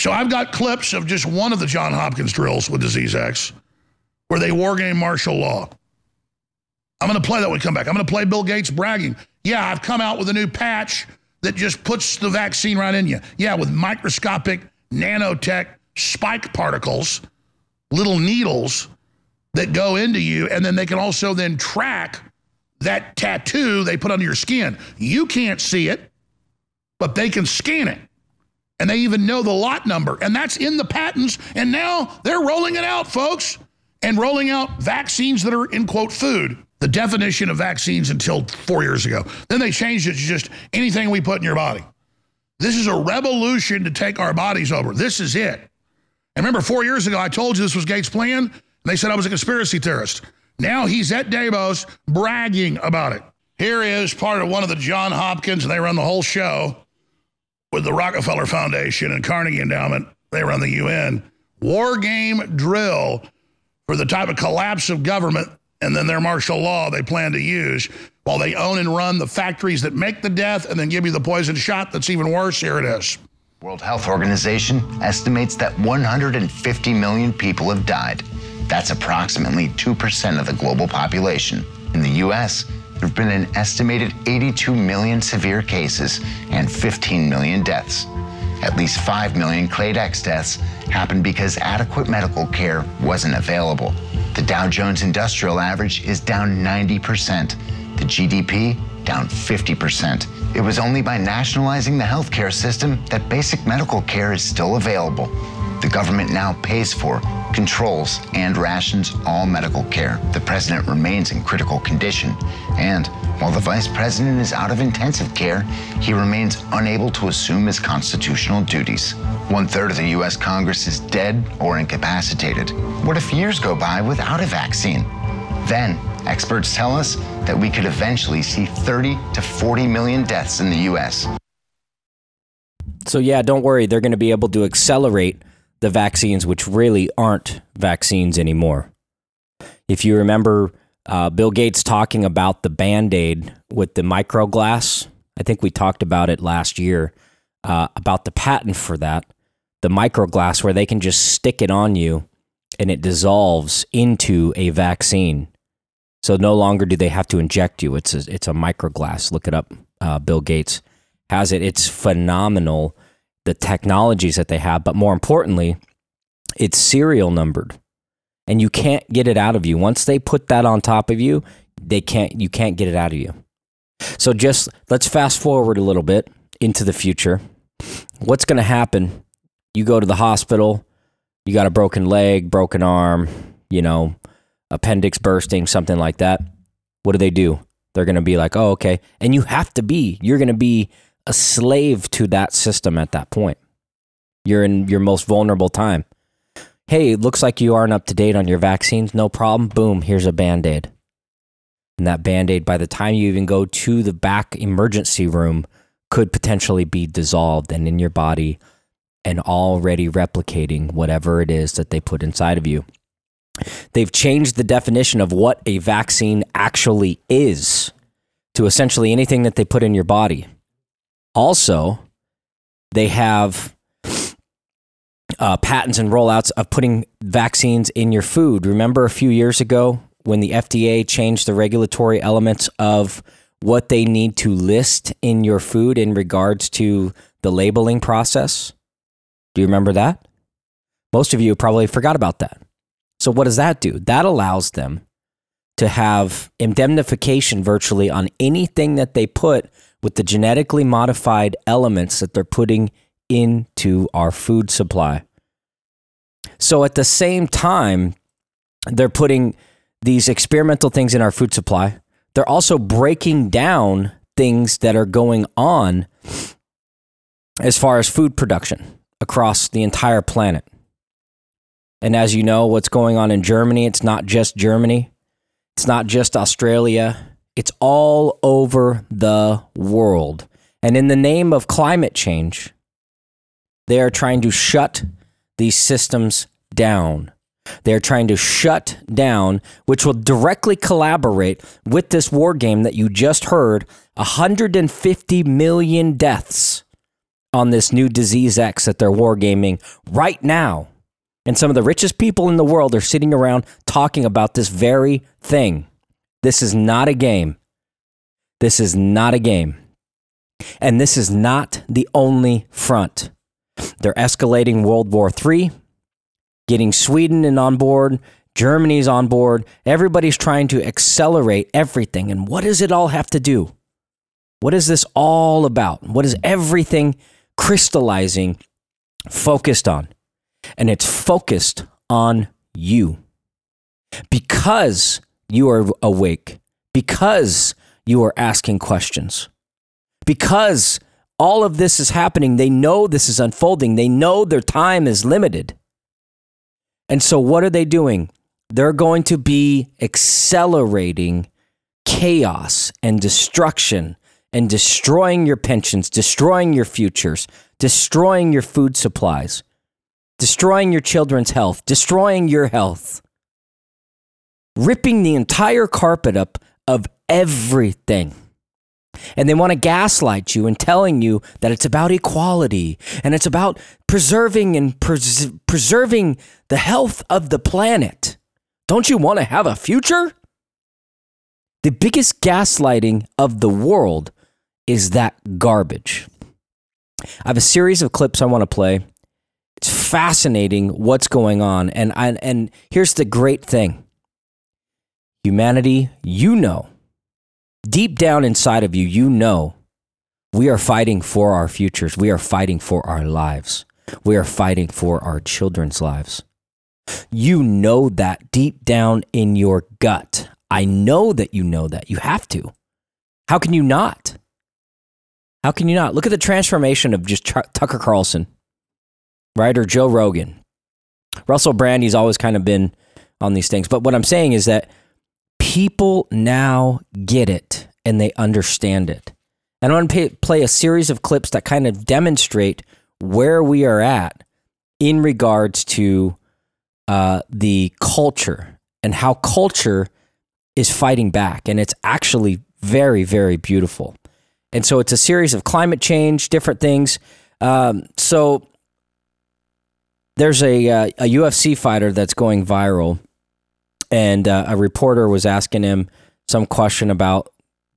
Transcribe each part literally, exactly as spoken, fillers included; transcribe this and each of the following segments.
So I've got clips of just one of the John Hopkins drills with Disease X where they war game martial law. I'm going to play that when we come back. I'm going to play Bill Gates bragging. Yeah, I've come out with a new patch that just puts the vaccine right in you. Yeah, with microscopic nanotech spike particles, little needles that go into you, and then they can also then track that tattoo they put under your skin. You can't see it, but they can scan it. And they even know the lot number. And that's in the patents. And now they're rolling it out, folks, and rolling out vaccines that are, in quote, food. The definition of vaccines until four years ago. Then they changed it to just anything we put in your body. This is a revolution to take our bodies over. This is it. And remember, four years ago, I told you this was Gates' plan, and they said I was a conspiracy theorist. Now he's at Davos bragging about it. Here is part of one of the John Hopkins, and they run the whole show, with the Rockefeller Foundation and Carnegie Endowment. They run the U N war game drill for the type of collapse of government and then their martial law they plan to use while they own and run the factories that make the death and then give you the poison shot that's even worse. Here it is. World Health Organization estimates that one hundred fifty million people have died. That's approximately two percent of the global population. In the U S, there have been an estimated eighty-two million severe cases and fifteen million deaths. At least five million Cladex deaths happened because adequate medical care wasn't available. The Dow Jones Industrial Average is down ninety percent, the G D P down fifty percent. It was only by nationalizing the healthcare system that basic medical care is still available. The government now pays for, controls, and rations all medical care. The president remains in critical condition. And while the vice president is out of intensive care, he remains unable to assume his constitutional duties. One third of the U S Congress is dead or incapacitated. What if years go by without a vaccine? Then, experts tell us that we could eventually see thirty to forty million deaths in the U S. So yeah, don't worry, they're going to be able to accelerate the vaccines, which really aren't vaccines anymore. If you remember uh, Bill Gates talking about the Band-Aid with the microglass, I think we talked about it last year, uh, about the patent for that, the microglass where they can just stick it on you and it dissolves into a vaccine. So no longer do they have to inject you. It's a, it's a microglass. Look it up. Uh, Bill Gates has it. It's phenomenal, the technologies that they have, but more importantly, it's serial numbered and you can't get it out of you. Once they put that on top of you, they can't, you can't get it out of you. So just let's fast forward a little bit into the future. What's going to happen? You go to the hospital, you got a broken leg, broken arm, you know, appendix bursting, something like that. What do they do? They're going to be like, oh, okay. And you have to be, you're going to be a slave to that system at that point. You're in your most vulnerable time. Hey, it looks like you aren't up to date on your vaccines. No problem. Boom, here's a Band-Aid. And that Band-Aid, by the time you even go to the back emergency room, could potentially be dissolved and in your body and already replicating whatever it is that they put inside of you. They've changed the definition of what a vaccine actually is to essentially anything that they put in your body. Also, they have uh, patents and rollouts of putting vaccines in your food. Remember a few years ago when the F D A changed the regulatory elements of what they need to list in your food in regards to the labeling process? Do you remember that? Most of you probably forgot about that. So what does that do? That allows them to have indemnification virtually on anything that they put with the genetically modified elements that they're putting into our food supply. So at the same time, they're putting these experimental things in our food supply. They're also breaking down things that are going on as far as food production across the entire planet. And as you know, what's going on in Germany, it's not just Germany. It's not just Australia. It's all over the world. And in the name of climate change, they are trying to shut these systems down. They're trying to shut down, which will directly collaborate with this war game that you just heard, one hundred fifty million deaths on this new Disease X that they're wargaming right now. And some of the richest people in the world are sitting around talking about this very thing. This is not a game. This is not a game. And this is not the only front. They're escalating World War Three, getting Sweden in on board, Germany's on board. Everybody's trying to accelerate everything. And what does it all have to do? What is this all about? What is everything crystallizing focused on? And it's focused on you. Because you are awake, because you are asking questions, because all of this is happening, they know this is unfolding, they know their time is limited. And so what are they doing? They're going to be accelerating chaos and destruction and destroying your pensions, destroying your futures, destroying your food supplies, destroying your children's health, destroying your health, ripping the entire carpet up of everything. And they want to gaslight you and telling you that it's about equality and it's about preserving and pres- preserving the health of the planet. Don't you want to have a future? The biggest gaslighting of the world is that garbage. I have a series of clips I want to play. It's fascinating what's going on. And, I, and here's the great thing. Humanity, you know, deep down inside of you, you know, we are fighting for our futures. We are fighting for our lives. We are fighting for our children's lives. You know that deep down in your gut. I know that you know that. You have to. How can you not? How can you not? Look at the transformation of just Ch- Tucker Carlson, right? Or Joe Rogan. Russell Brand, he's always kind of been on these things. But what I'm saying is that people now get it and they understand it. And I want to pay, play a series of clips that kind of demonstrate where we are at in regards to uh, the culture and how culture is fighting back. And it's actually very, very beautiful. And so it's a series of climate change, different things. Um, so there's a, uh, a U F C fighter that's going viral. And uh, a reporter was asking him some question about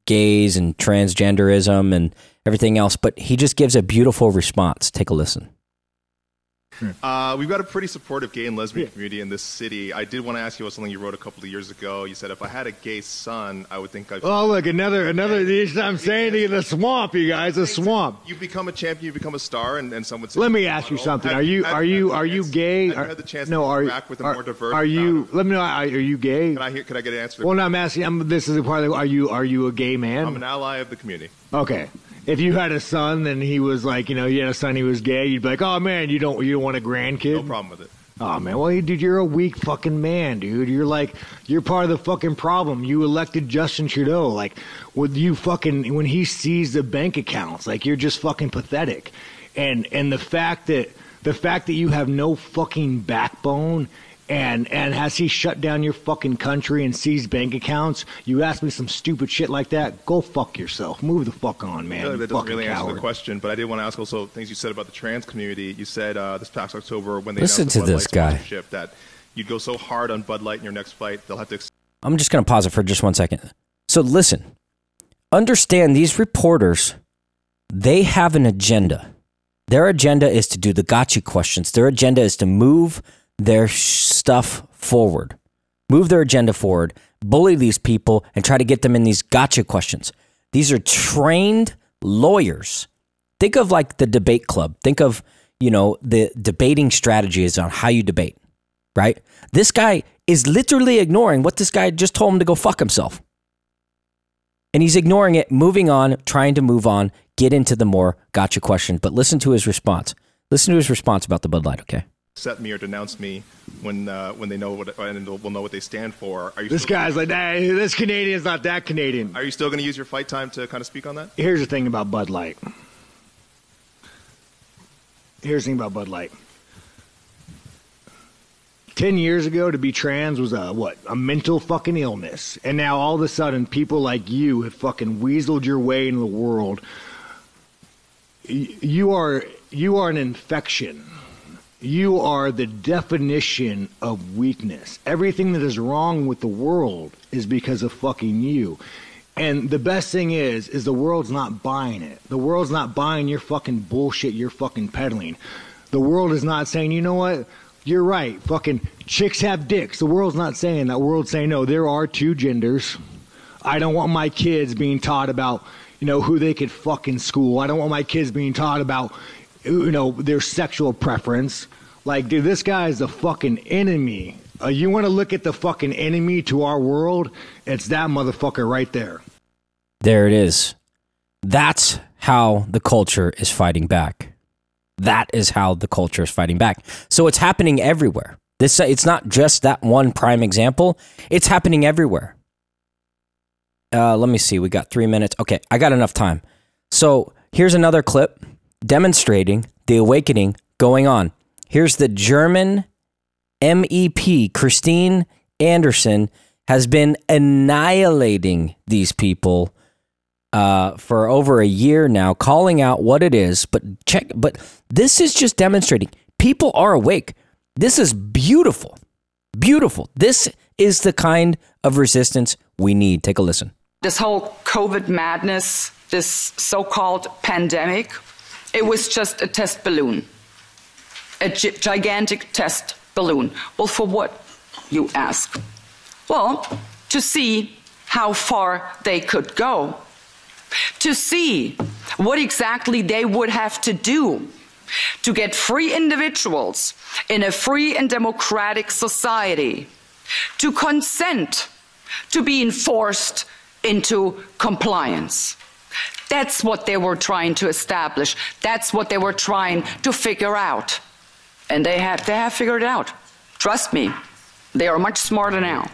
gays and transgenderism and everything else. But he just gives a beautiful response. Take a listen. Uh, we've got a pretty supportive gay and lesbian yeah. community in this city. I did want to ask you about something you wrote a couple of years ago. You said, if I had a gay son, I would think I'd... Oh, look, another... another. I'm saying to you, the swamp, you guys, the swamp. You become a champion, you become a star, and, and someone... Let me ask you something. Are you are you, are you gay? Have you had the chance to interact with a more diverse... Are you... Let me know, are you gay? Can I hear, can I get an answer? Well, no, I'm asking... I'm, this is the part of... Are you, are you a gay man? I'm an ally of the community. Okay. If you had a son and he was like, you know, you had a son, he was gay, you'd be like, oh, man, you don't you don't want a grandkid? No problem with it. Oh, man. Well, dude, you're a weak fucking man, dude. You're like, you're part of the fucking problem. You elected Justin Trudeau. Like, with you fucking, when he sees the bank accounts, like, you're just fucking pathetic. And and the fact that, the fact that you have no fucking backbone. And and has he shut down your fucking country and seized bank accounts? You ask me some stupid shit like that, go fuck yourself. Move the fuck on, man. I feel like that doesn't really coward. Answer the question, but I did want to ask also things you said about the trans community. You said uh, this past October when they Listen announced to the Bud this Light guy. Sponsorship that you'd go so hard on Bud Light in your next fight, they'll have to... Ex- I'm just going to pause it for just one second. So listen, understand these reporters, they have an agenda. Their agenda is to do the gotcha questions. Their agenda is to move... their stuff forward, move their agenda forward, bully these people and try to get them in these gotcha questions. These are trained lawyers. Think of like the debate club. Think of, you know, the debating strategies on how you debate, right? This guy is literally ignoring what this guy just told him to go fuck himself. And he's ignoring it, moving on, trying to move on, get into the more gotcha question. But listen to his response. Listen to his response about the Bud Light, okay? Accept me or denounce me when uh, when they know what and will know what they stand for. Are you this still, guy's like that? Nah, this Canadian's not that Canadian. Are you still going to use your fight time to kind of speak on that? Here's the thing about Bud Light. Here's the thing about Bud Light. Ten years ago, to be trans was a what? A mental fucking illness, and now all of a sudden, people like you have fucking weaseled your way into the world. you are you are an infection. You are the definition of weakness. Everything that is wrong with the world is because of fucking you. And the best thing is, is the world's not buying it. The world's not buying your fucking bullshit you're fucking peddling. The world is not saying, you know what? You're right. Fucking chicks have dicks. The world's not saying that. The world's saying, no, there are two genders. I don't want my kids being taught about, you know, who they could fuck in school. I don't want my kids being taught about, you know, their sexual preference. Like, dude, this guy is the fucking enemy. Uh, you want to look at the fucking enemy to our world? It's that motherfucker right there. There it is. That's how the culture is fighting back. That is how the culture is fighting back. So it's happening everywhere. This it's not just that one prime example. It's happening everywhere. Uh, let me see. We got three minutes. Okay, I got enough time. So here's another clip demonstrating the awakening going on. Here's the German M E P, Christine Anderson, has been annihilating these people uh, for over a year now, calling out what it is. But check, but this is just demonstrating people are awake. This is beautiful, beautiful. This is the kind of resistance we need. Take a listen. This whole COVID madness, this so-called pandemic, it was just a test balloon, a gi- gigantic test balloon. Well, for what, you ask? Well, to see how far they could go, to see what exactly they would have to do to get free individuals in a free and democratic society to consent to being forced into compliance. That's what they were trying to establish. That's what they were trying to figure out. And they have, they have figured it out. Trust me, they are much smarter now.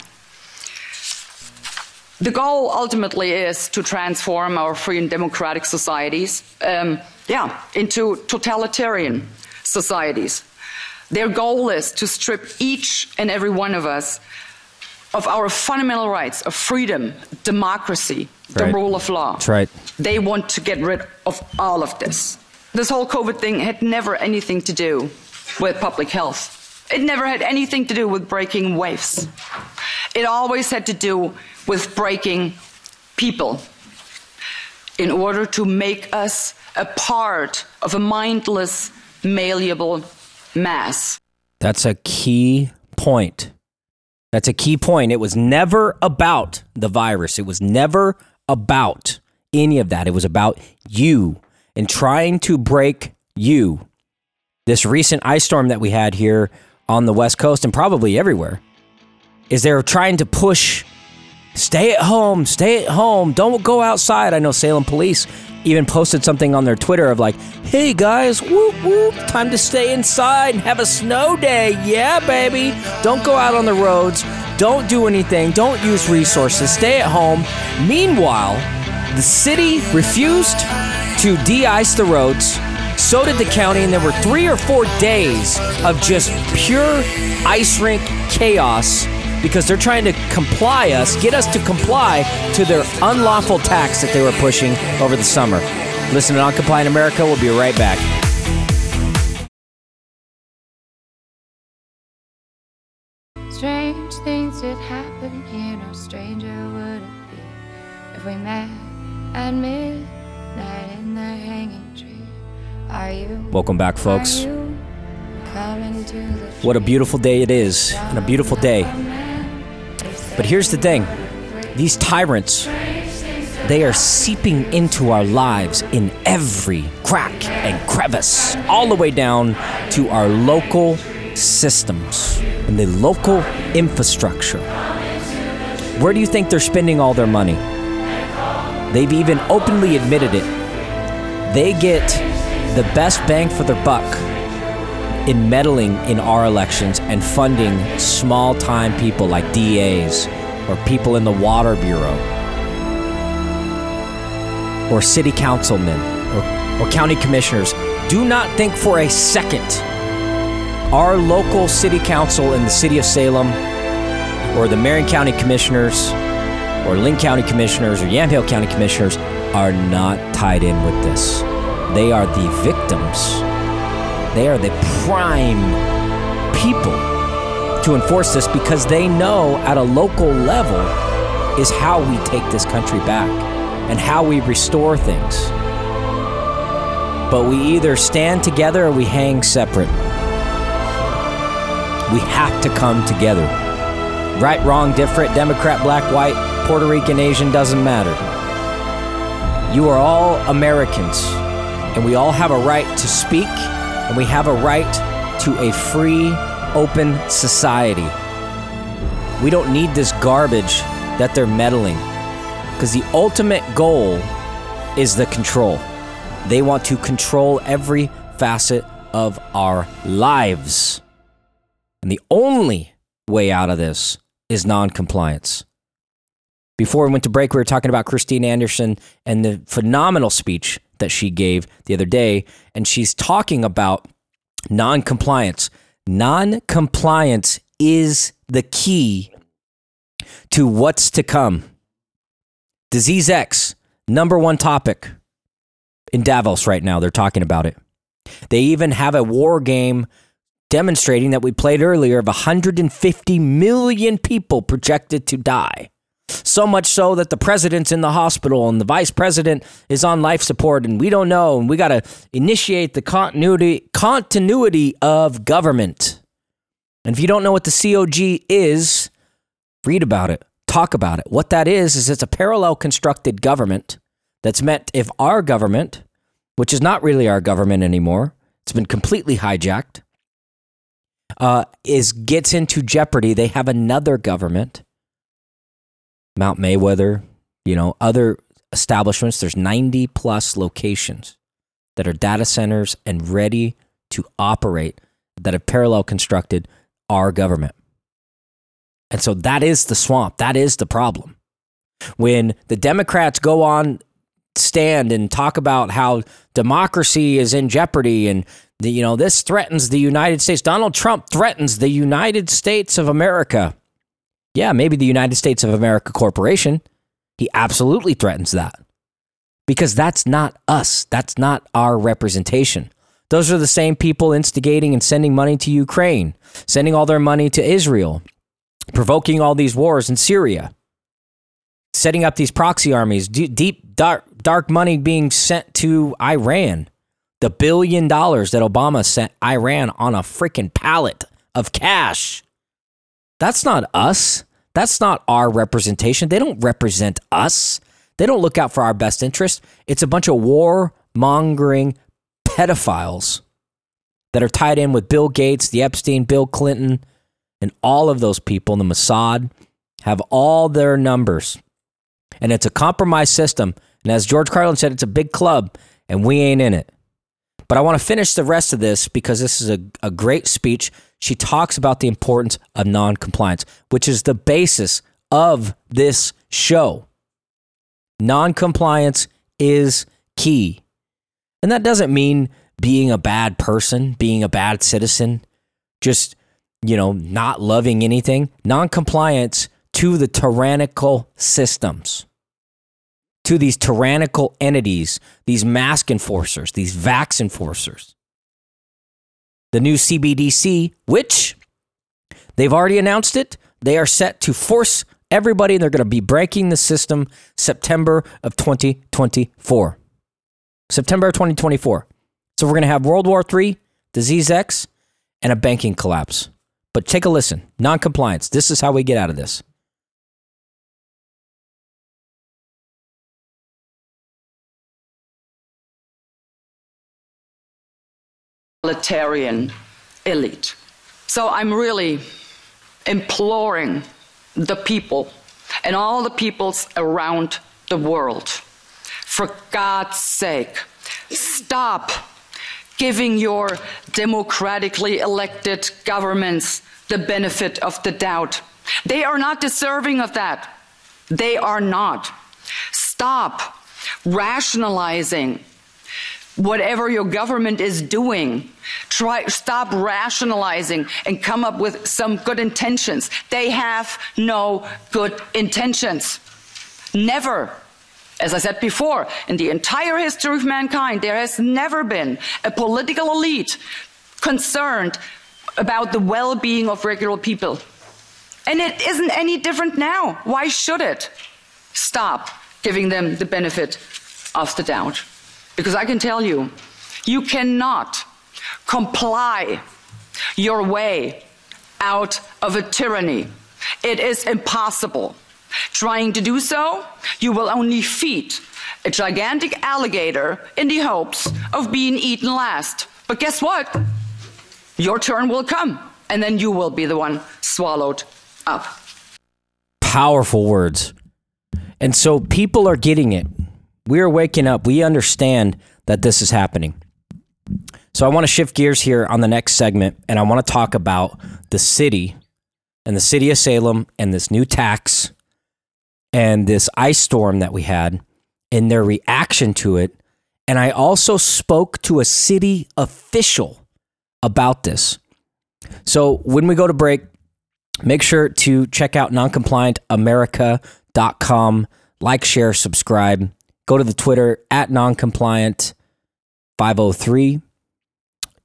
The goal ultimately is to transform our free and democratic societies, um, yeah, into totalitarian societies. Their goal is to strip each and every one of us of our fundamental rights, of freedom, democracy, the right. rule of law. That's right. They want to get rid of all of this. This whole COVID thing had never anything to do with public health. It never had anything to do with breaking waves. It always had to do with breaking people in order to make us a part of a mindless, malleable mass. That's a key point. That's a key point. It was never about the virus. It was never about any of that. It was about you and trying to break you. This recent ice storm that we had here on the West Coast and probably everywhere is they're trying to push, stay at home, stay at home, don't go outside. I know Salem Police even posted something on their Twitter of like, hey guys, whoop whoop, time to stay inside and have a snow day. Yeah, baby. Don't go out on the roads. Don't do anything. Don't use resources. Stay at home. Meanwhile, the city refused to de-ice the roads. So did the county, and there were three or four days of just pure ice rink chaos because they're trying to comply us, get us to comply to their unlawful tax that they were pushing over the summer. Listen to Occupy in America. We'll be right back. Strange things did happen here. No stranger would it be if we met at midnight in the hanging tree. Welcome back, folks. What a beautiful day it is, and a beautiful day. But here's the thing. These tyrants, they are seeping into our lives in every crack and crevice, all the way down to our local systems and the local infrastructure. Where do you think they're spending all their money? They've even openly admitted it. They get the best bang for their buck in meddling in our elections and funding small-time people like D As or people in the Water Bureau or city councilmen or, or county commissioners. Do not think for a second our local city council in the city of Salem or the Marion County commissioners or Lynn County commissioners or Yamhill County commissioners are not tied in with this. They are the victims. They are the prime people to enforce this, because they know at a local level is how we take this country back and how we restore things. But we either stand together or we hang separate. We have to come together. Right, wrong, different, Democrat, black, white, Puerto Rican, Asian, doesn't matter. You are all Americans, and we all have a right to speak, and we have a right to a free, open society. We don't need this garbage that they're meddling, because the ultimate goal is the control. They want to control every facet of our lives. And the only way out of this is non-compliance. Before we went to break, we were talking about Christine Anderson and the phenomenal speech that she gave the other day, and she's talking about non-compliance. Non-compliance is the key to what's to come. Disease X, number one topic in Davos right now. They're talking about it. They even have a war game demonstrating that we played earlier of one hundred fifty million people projected to die. So much so that the president's in the hospital and the vice president is on life support, and we don't know, and we got to initiate the continuity continuity of government. And if you don't know what the C O G is, read about it, talk about it. What that is, is it's a parallel constructed government that's meant if our government, which is not really our government anymore, it's been completely hijacked, Uh, is gets into jeopardy, they have another government, Mount Mayweather, you know, other establishments. There's ninety plus locations that are data centers and ready to operate that have parallel constructed our government. And so that is the swamp. That is the problem. When the Democrats go on stand and talk about how democracy is in jeopardy and The, you know, this threatens the United States. Donald Trump threatens the United States of America. Yeah, maybe the United States of America Corporation. He absolutely threatens that, because that's not us. That's not our representation. Those are the same people instigating and sending money to Ukraine, sending all their money to Israel, provoking all these wars in Syria, setting up these proxy armies, deep, dark, dark money being sent to Iran. The billion dollars that Obama sent Iran on a freaking pallet of cash. That's not us. That's not our representation. They don't represent us. They don't look out for our best interest. It's a bunch of war-mongering pedophiles that are tied in with Bill Gates, the Epstein, Bill Clinton, and all of those people. The Mossad have all their numbers. And it's a compromised system. And as George Carlin said, it's a big club, and we ain't in it. But I want to finish the rest of this, because this is a, a great speech. She talks about the importance of noncompliance, which is the basis of this show. Noncompliance is key. And that doesn't mean being a bad person, being a bad citizen, just, you know, not loving anything. Noncompliance to the tyrannical systems, to these tyrannical entities, these mask enforcers, these vax enforcers. The new C B D C, which they've already announced it, they are set to force everybody, and they're going to be breaking the system September of twenty twenty-four. September of twenty twenty-four. So we're going to have World War Three, Disease X, and a banking collapse. But take a listen. Noncompliance. This is how we get out of this. Proletarian elite. So I'm really imploring the people and all the peoples around the world, for God's sake, stop giving your democratically elected governments the benefit of the doubt. They are not deserving of that. They are not. Stop rationalizing whatever your government is doing. Try, stop rationalizing and come up with some good intentions. They have no good intentions. Never. As I said before, in the entire history of mankind, there has never been a political elite concerned about the well-being of regular people. And it isn't any different now. Why should it? Stop giving them the benefit of the doubt. Because I can tell you, you cannot comply your way out of a tyranny. It is impossible. Trying to do so, you will only feed a gigantic alligator in the hopes of being eaten last. But guess what? Your turn will come, and then you will be the one swallowed up. Powerful words. And so people are getting it. We are waking up. We understand that this is happening. So I want to shift gears here on the next segment, and I want to talk about the city and the city of Salem and this new tax and this ice storm that we had and their reaction to it. And I also spoke to a city official about this. So when we go to break, make sure to check out noncompliant america dot com. Like, share, subscribe. Go to the Twitter at noncompliant five oh three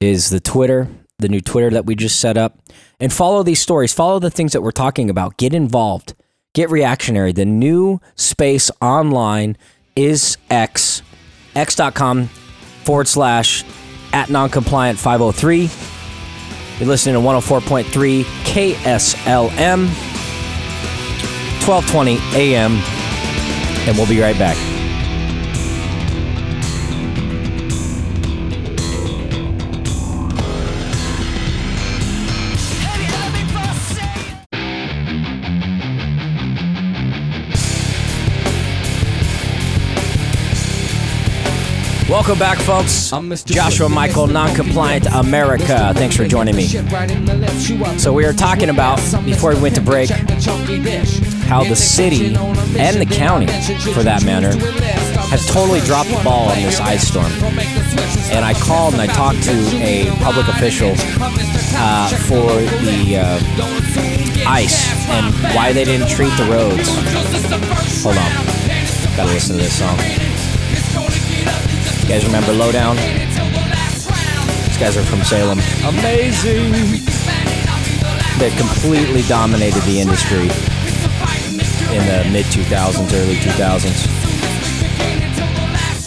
is the Twitter, the new Twitter that we just set up. And follow these stories. Follow the things that we're talking about. Get involved. Get reactionary. The new space online is X. X.com forward slash at noncompliant503. You're listening to one oh four point three K S L M, twelve twenty a.m. And we'll be right back. Welcome back, folks. I'm Mister Joshua Michael, Noncompliant America. Thanks for joining me. So we were talking about, before we went to break, how the city and the county, for that matter, have totally dropped the ball on this ice storm. And I called and I talked to a public official uh, for the uh, ice and why they didn't treat the roads. Hold on. Gotta listen to this song. You guys remember Lowdown? These guys are from Salem. Amazing! They completely dominated the industry in the mid two thousands, early two thousands.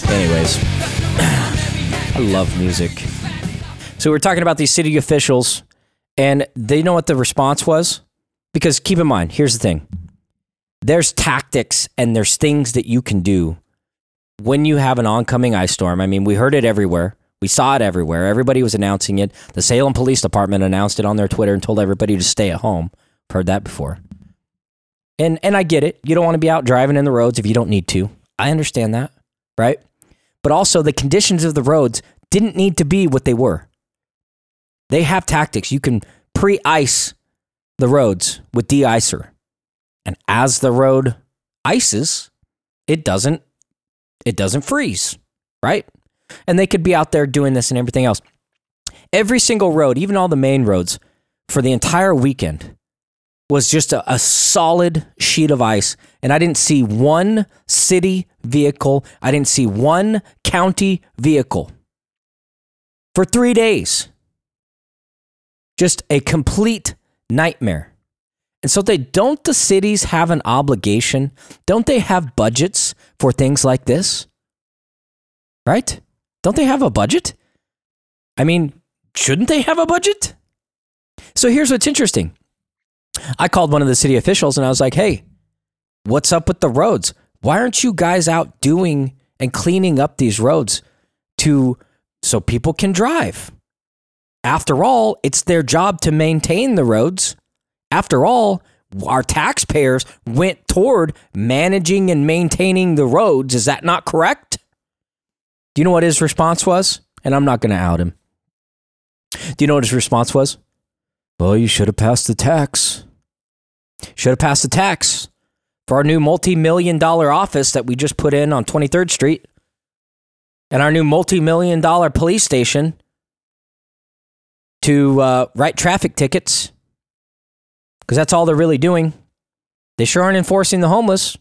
Anyways, I love music. So we're talking about these city officials, and they know what the response was? Because keep in mind, here's the thing. There's tactics and there's things that you can do when you have an oncoming ice storm. I mean, we heard it everywhere. We saw it everywhere. Everybody was announcing it. The Salem Police Department announced it on their Twitter and told everybody to stay at home. I've heard that before. And and I get it. You don't want to be out driving in the roads if you don't need to. I understand that, right? But also, the conditions of the roads didn't need to be what they were. They have tactics. You can pre-ice the roads with de-icer. And as the road ices, it doesn't It doesn't freeze, right? And they could be out there doing this and everything else. Every single road, even all the main roads, for the entire weekend was just a, a solid sheet of ice. And I didn't see one city vehicle. I didn't see one county vehicle for three days. Just a complete nightmare. And so they don't the cities have an obligation? Don't they have budgets for things like this? Right? Don't they have a budget? I mean, shouldn't they have a budget? So here's what's interesting. I called one of the city officials and I was like, hey, what's up with the roads? Why aren't you guys out doing and cleaning up these roads to so people can drive? After all, it's their job to maintain the roads. After all, our taxpayers went toward managing and maintaining the roads. Is that not correct? Do you know what his response was? And I'm not going to out him. Do you know what his response was? Well, you should have passed the tax. Should have passed the tax for our new multi-million dollar office that we just put in on twenty-third street and our new multi-million dollar police station to uh, write traffic tickets. Because that's all they're really doing. They sure aren't enforcing the homeless.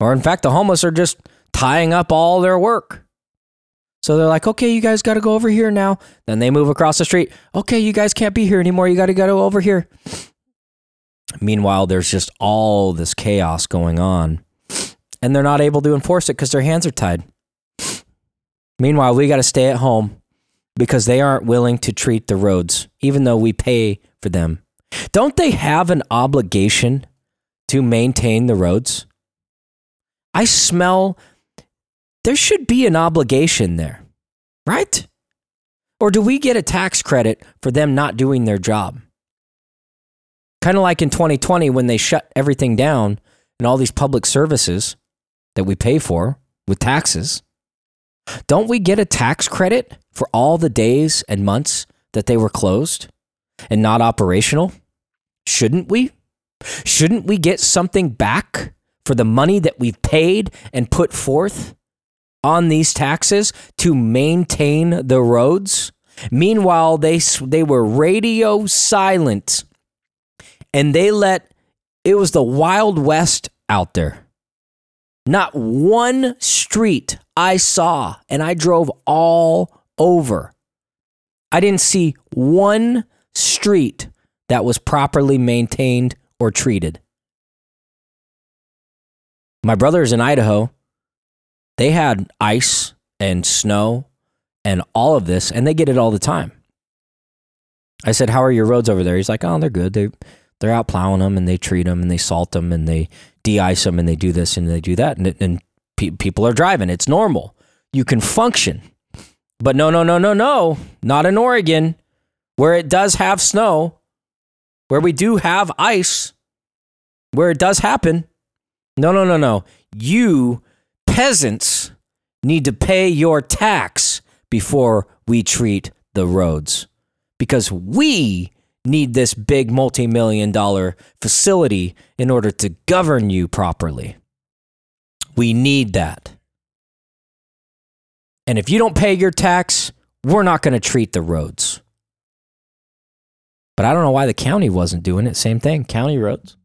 Or in fact, the homeless are just tying up all their work. So they're like, okay, you guys got to go over here now. Then they move across the street. Okay, you guys can't be here anymore. You got to go over here. Meanwhile, there's just all this chaos going on. And they're not able to enforce it because their hands are tied. Meanwhile, we got to stay at home because they aren't willing to treat the roads, even though we pay for them. Don't they have an obligation to maintain the roads? I smell... There should be an obligation there, right? Or do we get a tax credit for them not doing their job? Kind of like in twenty twenty when they shut everything down and all these public services that we pay for with taxes. Don't we get a tax credit for all the days and months that they were closed and not operational? Shouldn't we? Shouldn't we get something back for the money that we've paid and put forth on these taxes to maintain the roads? Meanwhile, they they were radio silent, and they let, it was the Wild West out there. Not one street I saw, and I drove all over. I didn't see one street that was properly maintained or treated. My brother's in Idaho. They had ice and snow and all of this, and they get it all the time. I said, how are your roads over there? He's like, oh, they're good. They, they're out plowing them, and they treat them, and they salt them, and they de-ice them, and they do this, and they do that, and, it, and pe- people are driving. It's normal. You can function. But no, no, no, no, no, not in Oregon, where it does have snow, where we do have ice, where it does happen. No, no, no, no. You... peasants need to pay your tax before we treat the roads, because we need this big multi-million dollar facility in order to govern you properly. We need that. And if you don't pay your tax, we're not going to treat the roads. But I don't know why the county wasn't doing it. Same thing. County roads.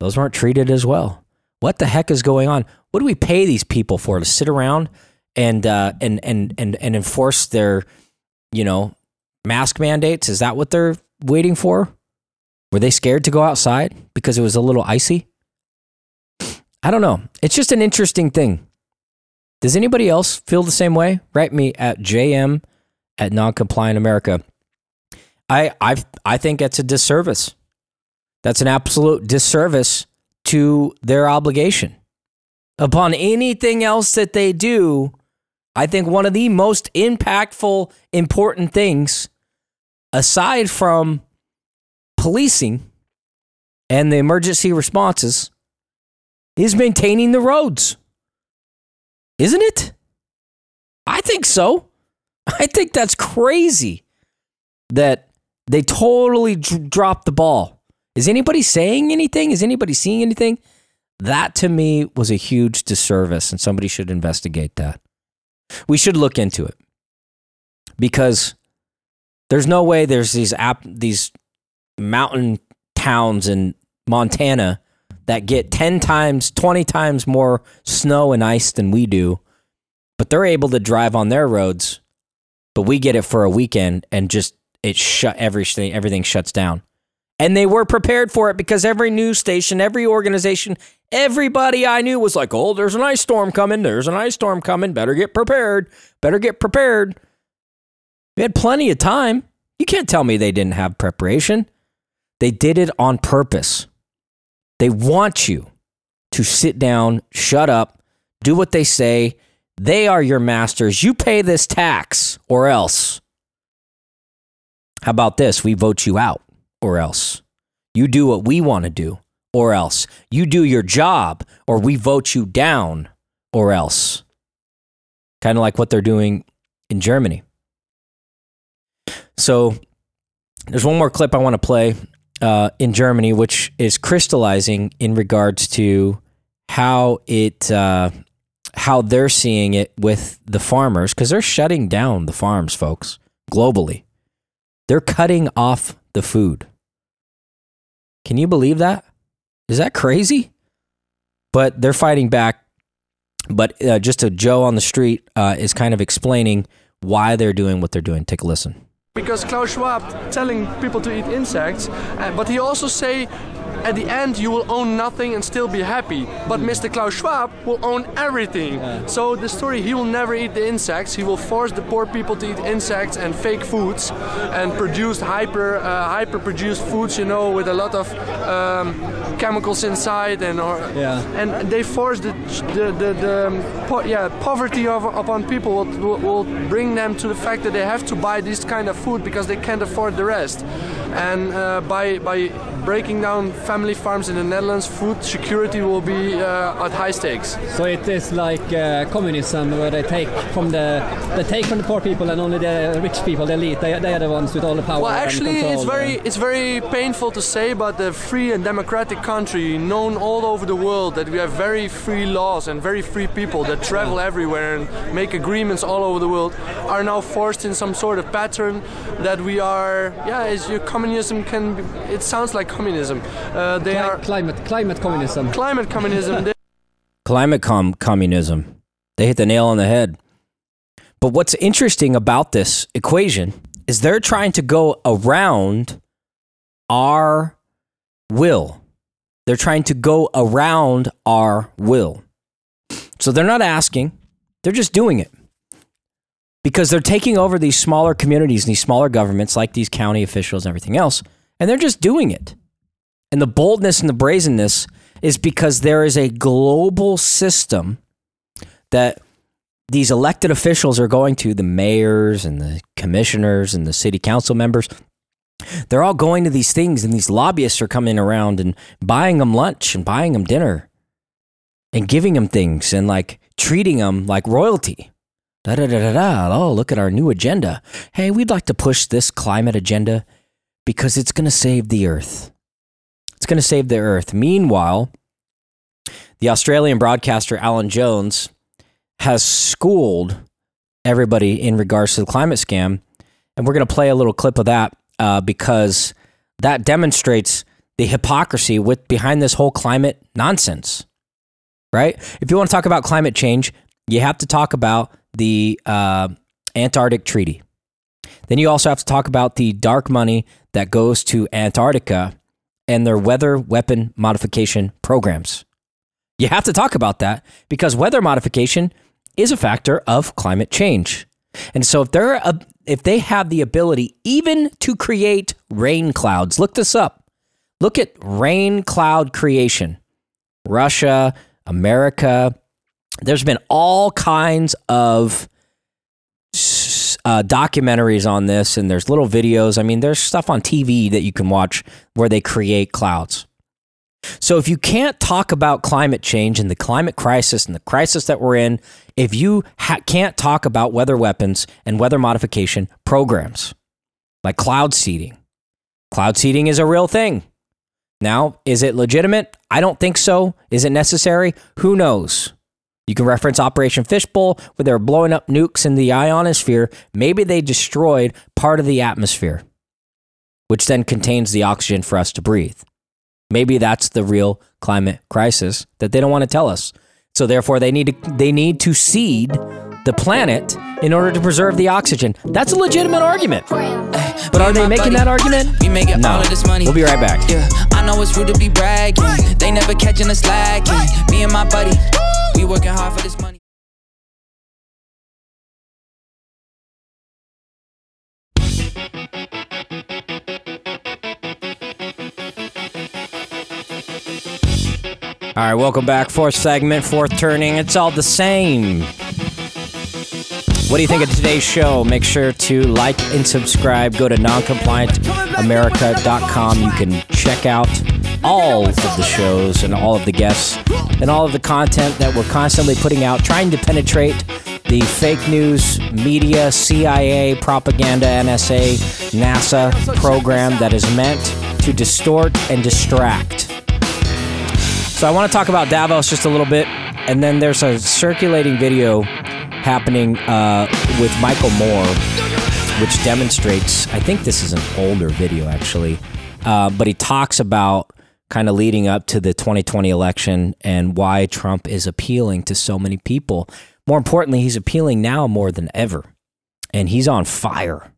Those weren't treated as well. What the heck is going on? What do we pay these people for, to sit around and uh, and and and and enforce their, you know, mask mandates? Is that what they're waiting for? Were they scared to go outside because it was a little icy? I don't know. It's just an interesting thing. Does anybody else feel the same way? Write me at J M at Noncompliant America. I I I think that's a disservice. That's an absolute disservice to their obligation. Upon anything else that they do, I think one of the most impactful, important things, aside from policing and the emergency responses, is maintaining the roads. Isn't it? I think so. I think that's crazy that they totally dr- dropped the ball. Is anybody saying anything? Is anybody seeing anything? That, to me, was a huge disservice, and somebody should investigate that. We should look into it, because there's no way there's these ap- these mountain towns in Montana that get ten times, twenty times more snow and ice than we do, but they're able to drive on their roads, but we get it for a weekend, and just it shut everything, everything shuts down. And they were prepared for it, because every news station, every organization, everybody I knew was like, oh, there's an ice storm coming. There's an ice storm coming. Better get prepared. Better get prepared. We had plenty of time. You can't tell me they didn't have preparation. They did it on purpose. They want you to sit down, shut up, do what they say. They are your masters. You pay this tax or else. How about this? We vote you out. Or else. You do what we want to do, or else. You do your job, or we vote you down, or else. Kind of like what they're doing in Germany. So there's one more clip I want to play uh, in Germany, which is crystallizing in regards to how it, uh, how they're seeing it with the farmers, because they're shutting down the farms, folks, globally. They're cutting off the food. Can you believe that? Is that crazy? but they're fighting back. But uh, just a Joe on the street uh, is kind of explaining why they're doing what they're doing. Take a listen. Because Klaus Schwab telling people to eat insects, uh, but he also say, at the end, you will own nothing and still be happy. But Mister Klaus Schwab will own everything. Yeah. So the story, he will never eat the insects. He will force the poor people to eat insects and fake foods and produced hyper, uh, hyper-produced foods, you know, with a lot of um, chemicals inside. And or, yeah. and they force the the, the, the po- yeah, poverty of, upon people will, will bring them to the fact that they have to buy this kind of food because they can't afford the rest. And uh, by by breaking down family farms in the Netherlands, food security will be uh, at high stakes. So it is like uh, communism, where they take from the they take from the poor people and only the rich people, the elite, they, they are the ones with all the power. Well, actually, and it's very it's very painful to say, but a free and democratic country known all over the world that we have very free laws and very free people that travel everywhere and make agreements all over the world are now forced in some sort of pattern that we are. Yeah, it's your communism can. Be, it sounds like communism. Uh, they Cli- are climate, climate communism. Climate communism. they- climate com- communism. They hit the nail on the head. But what's interesting about this equation is they're trying to go around our will. They're trying to go around our will. So they're not asking. They're just doing it. Because they're taking over these smaller communities and these smaller governments, like these county officials and everything else, and they're just doing it. And the boldness and the brazenness is because there is a global system that these elected officials are going to, the mayors and the commissioners and the city council members. They're all going to these things, and these lobbyists are coming around and buying them lunch and buying them dinner and giving them things and like treating them like royalty. Da, da, da, da, da. Oh, look at our new agenda. Hey, we'd like to push this climate agenda because it's going to save the earth. It's going to save the earth. Meanwhile, the Australian broadcaster Alan Jones has schooled everybody in regards to the climate scam. And we're going to play a little clip of that uh, because that demonstrates the hypocrisy with behind this whole climate nonsense, right? If you want to talk about climate change, you have to talk about the uh, Antarctic Treaty. Then you also have to talk about the dark money that goes to Antarctica and their weather weapon modification programs. You have to talk about that because weather modification is a factor of climate change. And so if they're a, if they have the ability even to create rain clouds, look this up. Look at rain cloud creation. Russia, America, there's been all kinds of uh, documentaries on this, and there's little videos. I mean, there's stuff on T V that you can watch where they create clouds. So if you can't talk about climate change and the climate crisis and the crisis that we're in, if you ha- can't talk about weather weapons and weather modification programs like cloud seeding, cloud seeding is a real thing. Now, is it legitimate? I don't think so. Is it necessary? Who knows? You can reference Operation Fishbowl, where they were blowing up nukes in the ionosphere. Maybe they destroyed part of the atmosphere, which then contains the oxygen for us to breathe. Maybe that's the real climate crisis that they don't want to tell us. So therefore, they need to, they need to seed the planet in order to preserve the oxygen. That's a legitimate argument. But are they making that argument? No. We'll be right back. Yeah, I know it's rude to be bragging. They never catching us lacking. Me and my buddy. We working hard for this money. All right, welcome back. Fourth segment, fourth turning. It's all the same. What do you think of today's show? Make sure to like and subscribe. Go to non compliant america dot com. You can check out all of the shows and all of the guests and all of the content that we're constantly putting out, trying to penetrate the fake news, media, C I A, propaganda, N S A, NASA program that is meant to distort and distract. So I want to talk about Davos just a little bit, and then there's a circulating video happening uh, with Michael Moore, which demonstrates, I think this is an older video actually, uh, but he talks about kind of leading up to the twenty twenty election and why Trump is appealing to so many people. More importantly, he's appealing now more than ever, and he's on fire.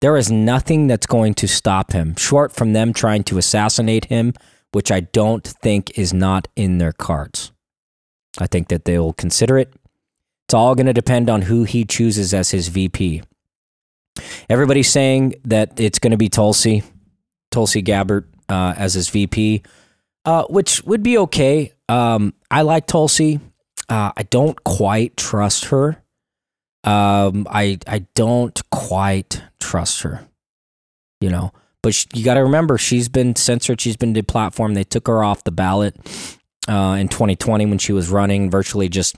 There is nothing that's going to stop him, short from them trying to assassinate him, which I don't think is not in their cards. I think that they will consider it. It's all going to depend on who he chooses as his V P. Everybody's saying that it's going to be Tulsi, Tulsi Gabbard uh, as his V P, uh, which would be okay. Um, I like Tulsi. Uh, I don't quite trust her. Um, I I don't quite trust her, you know. But she, you got to remember, she's been censored. She's been deplatformed. They took her off the ballot uh, in twenty twenty when she was running. Virtually just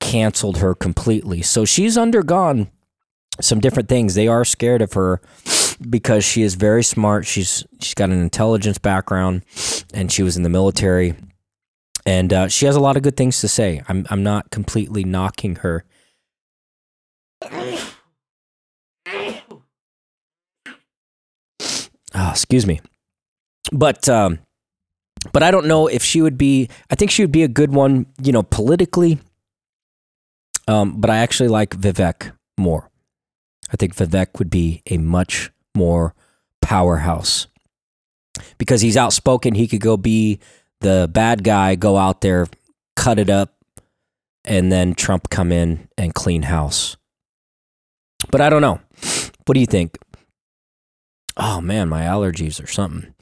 canceled her completely. So she's undergone some different things. They are scared of her because she is very smart. She's she's got an intelligence background, and she was in the military. And uh, she has a lot of good things to say. I'm I'm not completely knocking her. Oh, excuse me. But um, but I don't know if she would be. I think she would be a good one, you know, politically. Um, but I actually like Vivek more. I think Vivek would be a much more powerhouse because he's outspoken. He could go be the bad guy, go out there, cut it up, and then Trump come in and clean house. But I don't know. What do you think? Oh, man, my allergies or something.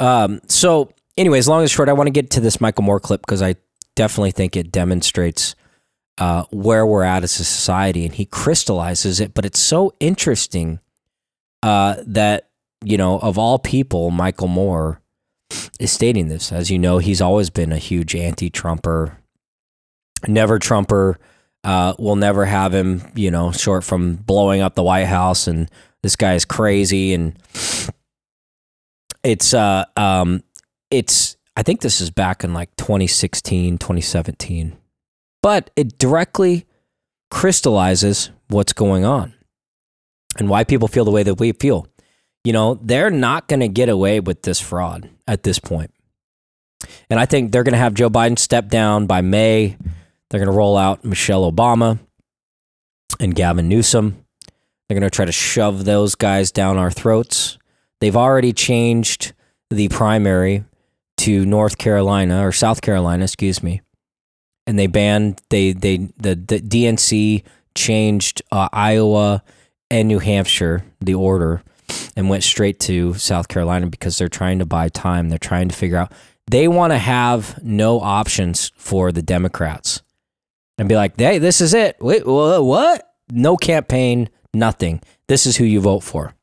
um, so anyways, long and short, I want to get to this Michael Moore clip because I definitely think it demonstrates uh, where we're at as a society, and he crystallizes it. But it's so interesting uh, that, you know, of all people, Michael Moore is stating this. As you know, he's always been a huge anti-Trumper, never Trumper. Uh, we'll never have him, you know, short from blowing up the White House, and this guy is crazy. And it's, uh, um, it's, I think this is back in like twenty sixteen, twenty seventeen, but it directly crystallizes what's going on and why people feel the way that we feel. You know, they're not going to get away with this fraud at this point. And I think they're going to have Joe Biden step down by May. They're going to roll out Michelle Obama and Gavin Newsom. They're going to try to shove those guys down our throats. They've already changed the primary to North Carolina or South Carolina, excuse me. And they banned, they, they, the, the D N C changed uh, Iowa and New Hampshire, the order, and went straight to South Carolina because they're trying to buy time. They're trying to figure out, they want to have no options for the Democrats and be like, hey, this is it. Wait, what? No campaign, nothing. This is who you vote for.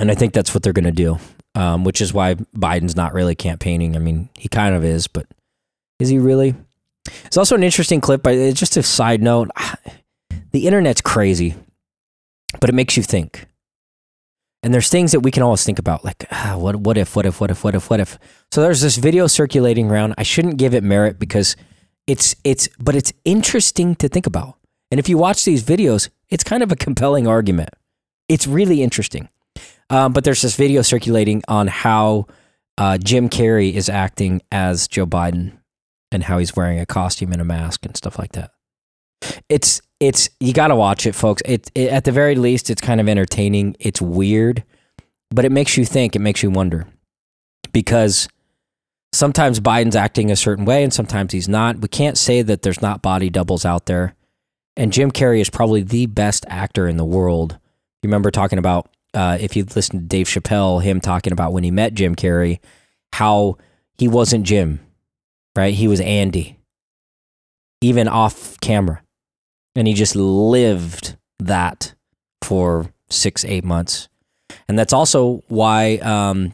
And I think that's what they're going to do, um, which is why Biden's not really campaigning. I mean, he kind of is, but is he really? It's also an interesting clip. But it's just a side note. The internet's crazy, but it makes you think. And there's things that we can always think about, like, ah, what, what if, what if, what if, what if, what if? So there's this video circulating around. I shouldn't give it merit because it's, it's, but it's interesting to think about. And if you watch these videos, it's kind of a compelling argument. It's really interesting. Um, but there's this video circulating on how uh, Jim Carrey is acting as Joe Biden and how he's wearing a costume and a mask and stuff like that. It's, It's, you got to watch it, folks. It, it, at the very least, it's kind of entertaining. It's weird, but it makes you think. It makes you wonder because sometimes Biden's acting a certain way and sometimes he's not. We can't say that there's not body doubles out there. And Jim Carrey is probably the best actor in the world. You remember talking about, uh, if you listen to Dave Chappelle, him talking about when he met Jim Carrey, how he wasn't Jim, right? He was Andy, even off camera. And he just lived that for six, eight months. And that's also why, um,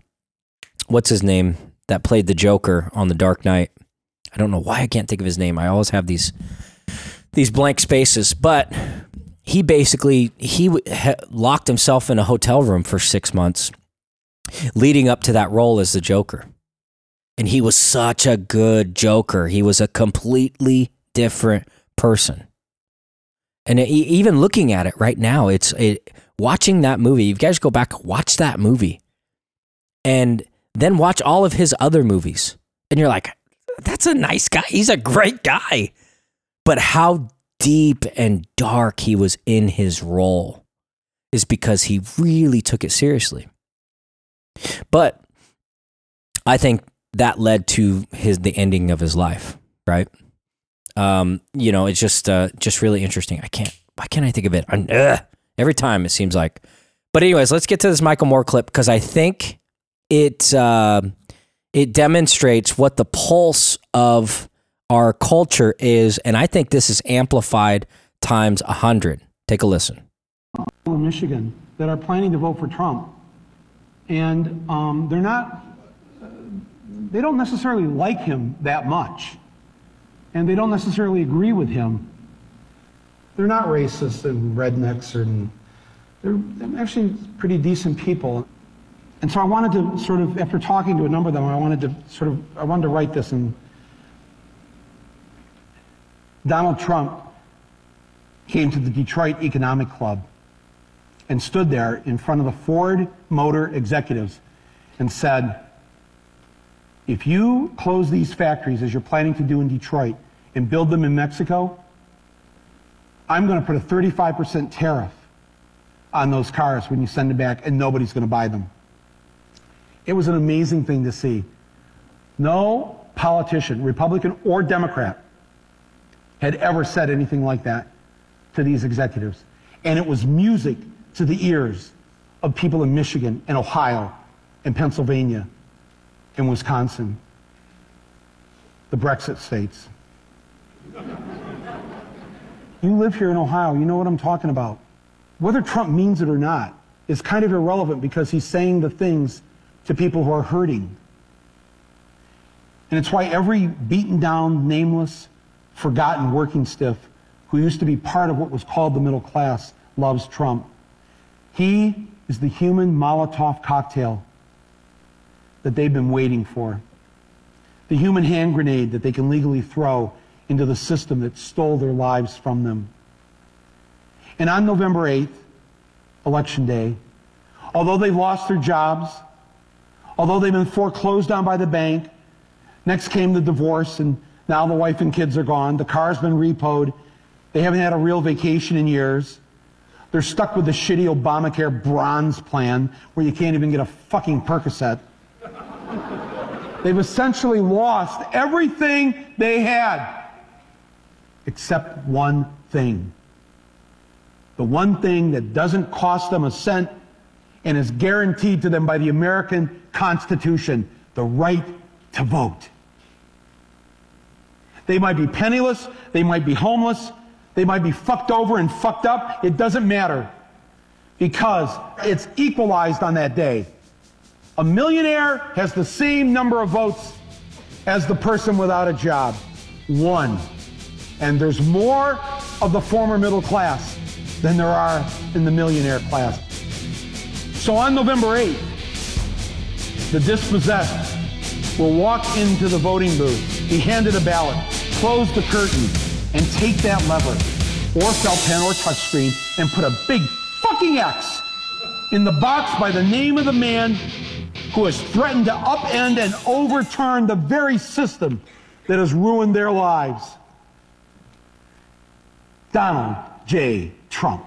what's his name that played the Joker on The Dark Knight? I don't know why I can't think of his name. I always have these these blank spaces. But he basically, he locked himself in a hotel room for six months leading up to that role as the Joker. And he was such a good Joker. He was a completely different person. And even looking at it right now, it's it, watching that movie. You guys go back, watch that movie. and then watch all of his other movies. And you're like, that's a nice guy. He's a great guy. But how deep and dark he was in his role is because he really took it seriously. But I think that led to his the ending of his life, right? Um, you know, it's just uh, just really interesting. I can't, why can't I think of it? I'm, ugh, every time it seems like. But anyways, let's get to this Michael Moore clip because I think it, uh, it demonstrates what the pulse of our culture is, and I think this is amplified times a hundred. Take a listen. In Michigan that are planning to vote for Trump. And um, they're not, uh, they don't necessarily like him that much. And they don't necessarily agree with him. They're not racist and rednecks, and they're, they're actually pretty decent people. And so I wanted to sort of, after talking to a number of them, I wanted to sort of, I wanted to write this. And Donald Trump came to the Detroit Economic Club and stood there in front of the Ford Motor executives and said, if you close these factories as you're planning to do in Detroit and build them in Mexico, I'm going to put a thirty-five percent tariff on those cars when you send them back, and nobody's going to buy them. It was an amazing thing to see. No politician, Republican or Democrat, had ever said anything like that to these executives. And it was music to the ears of people in Michigan and Ohio and Pennsylvania and Wisconsin, the Brexit states. You live here in Ohio, you know what I'm talking about. Whether Trump means it or not is kind of irrelevant because he's saying the things to people who are hurting. And it's why every beaten down, nameless, forgotten working stiff who used to be part of what was called the middle class loves Trump. He is the human Molotov cocktail that they've been waiting for. The human hand grenade that they can legally throw into the system that stole their lives from them. And on November eighth, Election Day, although they've lost their jobs, although they've been foreclosed on by the bank, next came the divorce, and now the wife and kids are gone. The car's been repoed. They haven't had a real vacation in years. They're stuck with the shitty Obamacare bronze plan where you can't even get a fucking Percocet. They've essentially lost everything they had except one thing. The one thing that doesn't cost them a cent and is guaranteed to them by the American Constitution, the right to vote. They might be penniless, they might be homeless, they might be fucked over and fucked up, it doesn't matter. Because it's equalized on that day. A millionaire has the same number of votes as the person without a job. One. And there's more of the former middle class than there are in the millionaire class. So on November eighth, the dispossessed will walk into the voting booth, be handed a ballot, close the curtain, and take that lever, or felt pen or touchscreen, and put a big fucking X in the box by the name of the man who has threatened to upend and overturn the very system that has ruined their lives. Donald J. Trump.